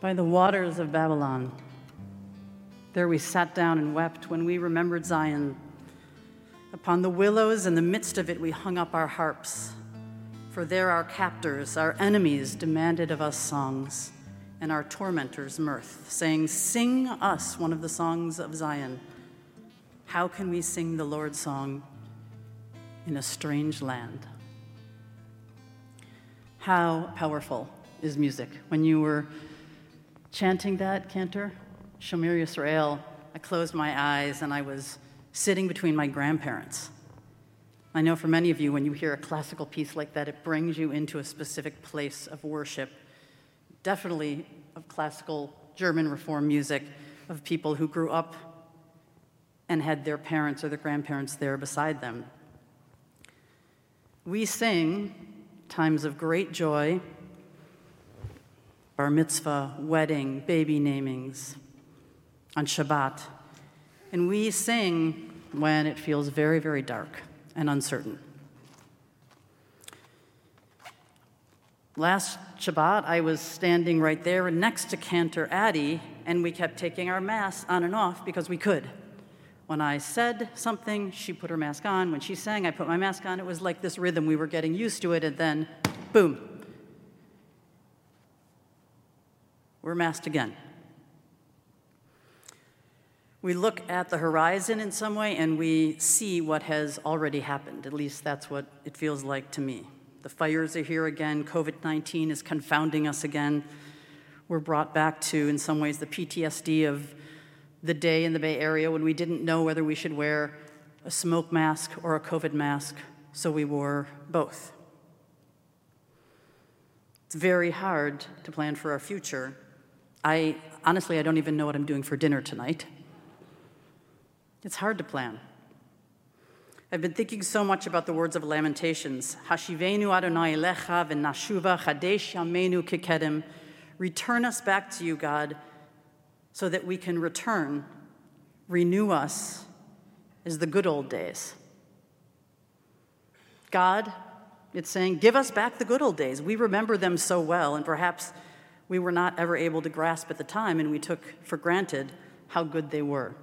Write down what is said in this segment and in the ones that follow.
by the waters of Babylon. There we sat down and wept when we remembered Zion. Upon the willows, in the midst of it, we hung up our harps. For there our captors, our enemies, demanded of us songs, and our tormentors mirth, saying, "Sing us one of the songs of Zion." How can we sing the Lord's song in a strange land? How powerful is music? When you were chanting that, Cantor, Shomir Yisrael, I closed my eyes and I was sitting between my grandparents. I know for many of you, when you hear a classical piece like that, it brings you into a specific place of worship, definitely of classical German Reform music, of people who grew up and had their parents or their grandparents there beside them. We sing times of great joy, bar mitzvah, wedding, baby namings, on Shabbat. And we sing when it feels very, very dark and uncertain. Last Shabbat, I was standing right there next to Cantor Addy, and we kept taking our masks on and off because we could. When I said something, she put her mask on. When she sang, I put my mask on. It was like this rhythm. We were getting used to it, and then, boom, we're masked again. We look at the horizon in some way, and we see what has already happened. At least that's what it feels like to me. The fires are here again. COVID-19 is confounding us again. We're brought back to, in some ways, the PTSD of the day in the Bay Area when we didn't know whether we should wear a smoke mask or a COVID mask, so we wore both. It's very hard to plan for our future. I don't even know what I'm doing for dinner tonight. It's hard to plan. I've been thinking so much about the words of Lamentations. Hashivenu Adonai lecha v'nashuva chadesh yameinu k'kedem. Return us back to you, God, so that we can return, renew us as the good old days. God, it's saying, give us back the good old days. We remember them so well, and perhaps we were not ever able to grasp at the time, and we took for granted how good they were.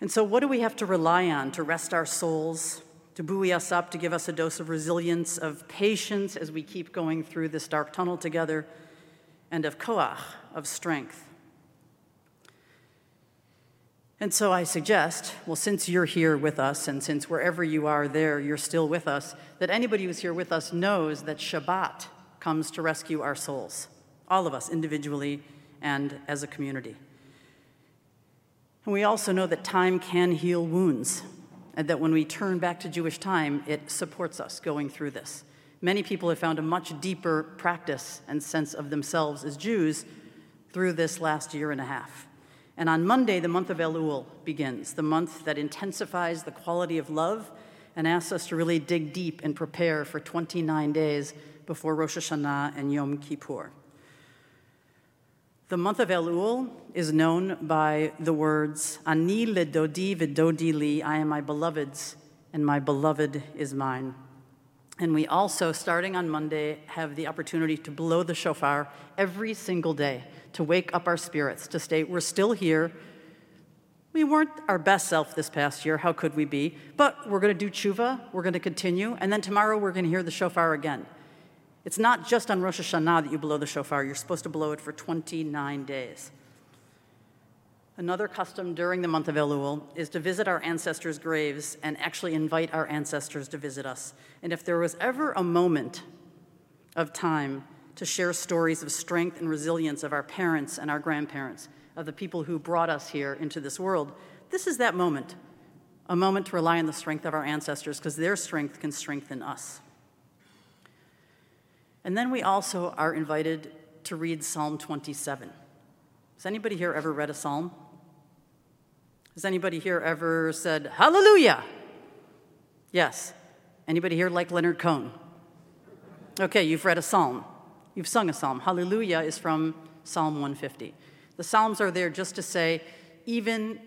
And so what do we have to rely on to rest our souls, to buoy us up, to give us a dose of resilience, of patience as we keep going through this dark tunnel together, and of koach, of strength? And so I suggest, well, since you're here with us, and since wherever you are there, you're still with us, that anybody who's here with us knows that Shabbat comes to rescue our souls, all of us individually and as a community. And we also know that time can heal wounds, and that when we turn back to Jewish time, it supports us going through this. Many people have found a much deeper practice and sense of themselves as Jews through this last year and a half. And on Monday, the month of Elul begins, the month that intensifies the quality of love and asks us to really dig deep and prepare for 29 days before Rosh Hashanah and Yom Kippur. The month of Elul is known by the words, Ani ledodi vedodili, I am my beloved's, and my beloved is mine. And we also, starting on Monday, have the opportunity to blow the shofar every single day, to wake up our spirits, to say, we're still here. We weren't our best self this past year, how could we be? But we're going to do tshuva, we're going to continue, and then tomorrow we're going to hear the shofar again. It's not just on Rosh Hashanah that you blow the shofar. You're supposed to blow it for 29 days. Another custom during the month of Elul is to visit our ancestors' graves and actually invite our ancestors to visit us. And if there was ever a moment of time to share stories of strength and resilience of our parents and our grandparents, of the people who brought us here into this world, this is that moment, a moment to rely on the strength of our ancestors, because their strength can strengthen us. And then we also are invited to read Psalm 27. Has anybody here ever read a psalm? Has anybody here ever said, hallelujah? Yes. Anybody here like Leonard Cohen? Okay, you've read a psalm. You've sung a psalm. Hallelujah is from Psalm 150. The psalms are there just to say, even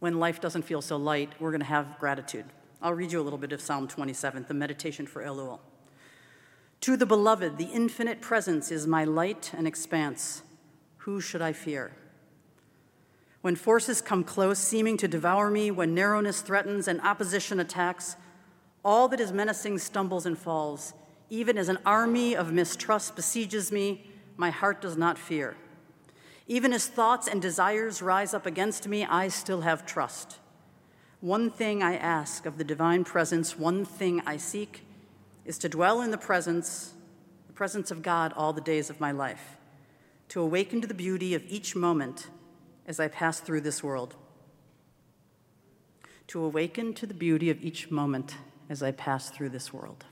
when life doesn't feel so light, we're going to have gratitude. I'll read you a little bit of Psalm 27, the meditation for Elul. To the beloved, the infinite presence is my light and expanse. Who should I fear? When forces come close, seeming to devour me, when narrowness threatens and opposition attacks, all that is menacing stumbles and falls. Even as an army of mistrust besieges me, my heart does not fear. Even as thoughts and desires rise up against me, I still have trust. One thing I ask of the divine presence, one thing I seek, is to dwell in the presence of God all the days of my life, to awaken to the beauty of each moment as I pass through this world. To awaken to the beauty of each moment as I pass through this world.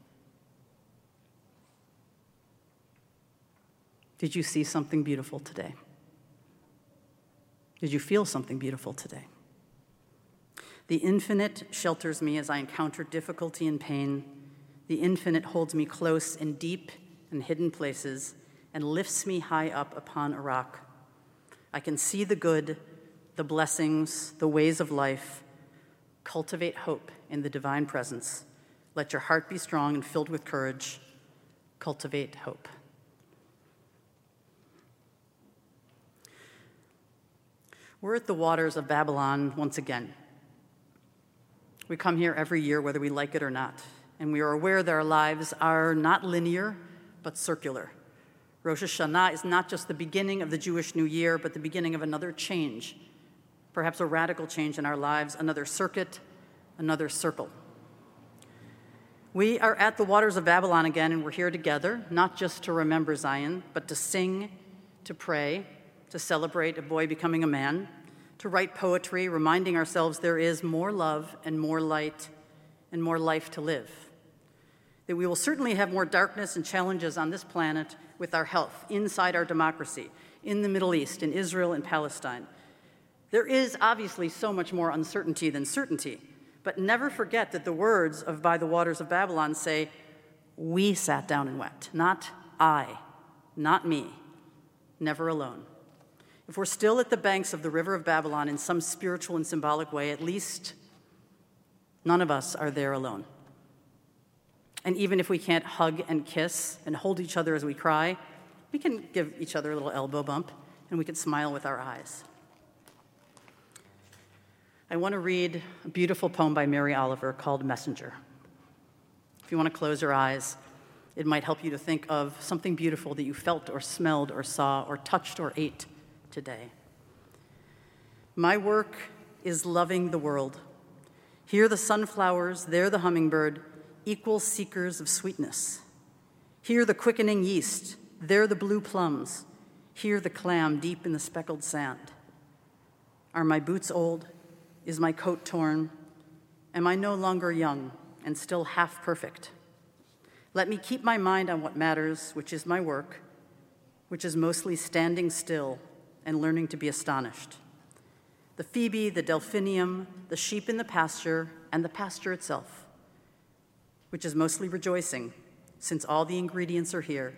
Did you see something beautiful today? Did you feel something beautiful today? The infinite shelters me as I encounter difficulty and pain. The infinite holds me close in deep and hidden places and lifts me high up upon a rock. I can see the good, the blessings, the ways of life. Cultivate hope in the divine presence. Let your heart be strong and filled with courage. Cultivate hope. We're at the waters of Babylon once again. We come here every year, whether we like it or not, and we are aware that our lives are not linear, but circular. Rosh Hashanah is not just the beginning of the Jewish New Year, but the beginning of another change, perhaps a radical change in our lives, another circuit, another circle. We are at the waters of Babylon again, and we're here together, not just to remember Zion, but to sing, to pray, to celebrate a boy becoming a man, to write poetry, reminding ourselves there is more love and more light and more life to live. That we will certainly have more darkness and challenges on this planet with our health, inside our democracy, in the Middle East, in Israel and Palestine. There is obviously so much more uncertainty than certainty, but never forget that the words of By the Waters of Babylon say, we sat down and wept, not I, not me, never alone. If we're still at the banks of the river of Babylon in some spiritual and symbolic way, at least none of us are there alone. And even if we can't hug and kiss and hold each other as we cry, we can give each other a little elbow bump and we can smile with our eyes. I want to read a beautiful poem by Mary Oliver called Messenger. If you want to close your eyes, it might help you to think of something beautiful that you felt or smelled or saw or touched or ate today. My work is loving the world. Here the sunflowers, there the hummingbird, equal seekers of sweetness. Here the quickening yeast, there the blue plums, here the clam deep in the speckled sand. Are my boots old? Is my coat torn? Am I no longer young and still half perfect? Let me keep my mind on what matters, which is my work, which is mostly standing still and learning to be astonished. The phoebe, the delphinium, the sheep in the pasture, and the pasture itself, which is mostly rejoicing, since all the ingredients are here,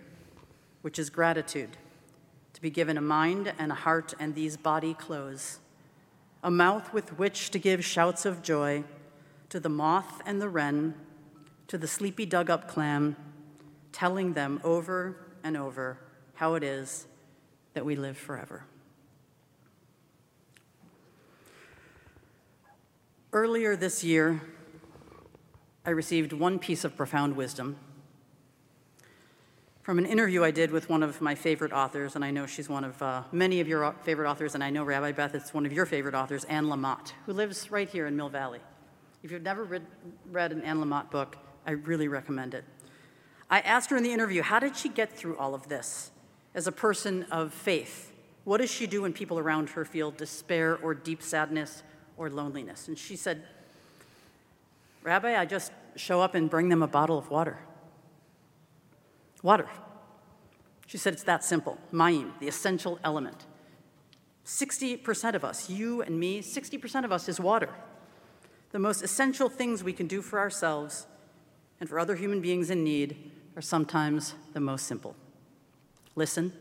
which is gratitude, to be given a mind and a heart and these body clothes, a mouth with which to give shouts of joy to the moth and the wren, to the sleepy dug-up clam, telling them over and over how it is that we live forever. Earlier this year, I received one piece of profound wisdom from an interview I did with one of my favorite authors, and I know she's one of many of your favorite authors, and I know, Rabbi Beth, it's one of your favorite authors, Anne Lamott, who lives right here in Mill Valley. If you've never read an Anne Lamott book, I really recommend it. I asked her in the interview, how did she get through all of this as a person of faith? What does she do when people around her feel despair or deep sadness or loneliness? And she said, Rabbi, I just show up and bring them a bottle of water. Water. She said it's that simple. Mayim, the essential element. 60% of us, you and me, 60% of us is water. The most essential things we can do for ourselves and for other human beings in need are sometimes the most simple. Listen,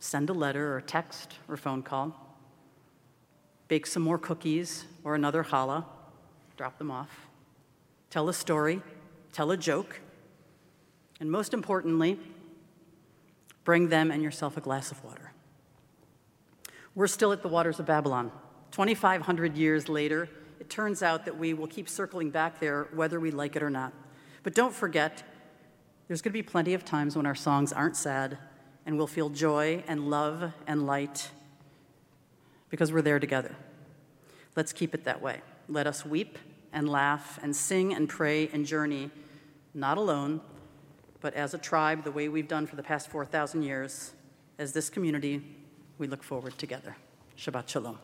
send a letter or a text or phone call, bake some more cookies or another challah, drop them off, tell a story, tell a joke, And most importantly, bring them and yourself a glass of water. We're still at the waters of Babylon. 2,500 years later, it turns out that we will keep circling back there whether we like it or not. But don't forget, there's going to be plenty of times when our songs aren't sad, and we'll feel joy and love and light because we're there together. Let's keep it that way. Let us weep and laugh and sing and pray and journey, not alone, but as a tribe, the way we've done for the past 4,000 years. As this community, we look forward together. Shabbat Shalom.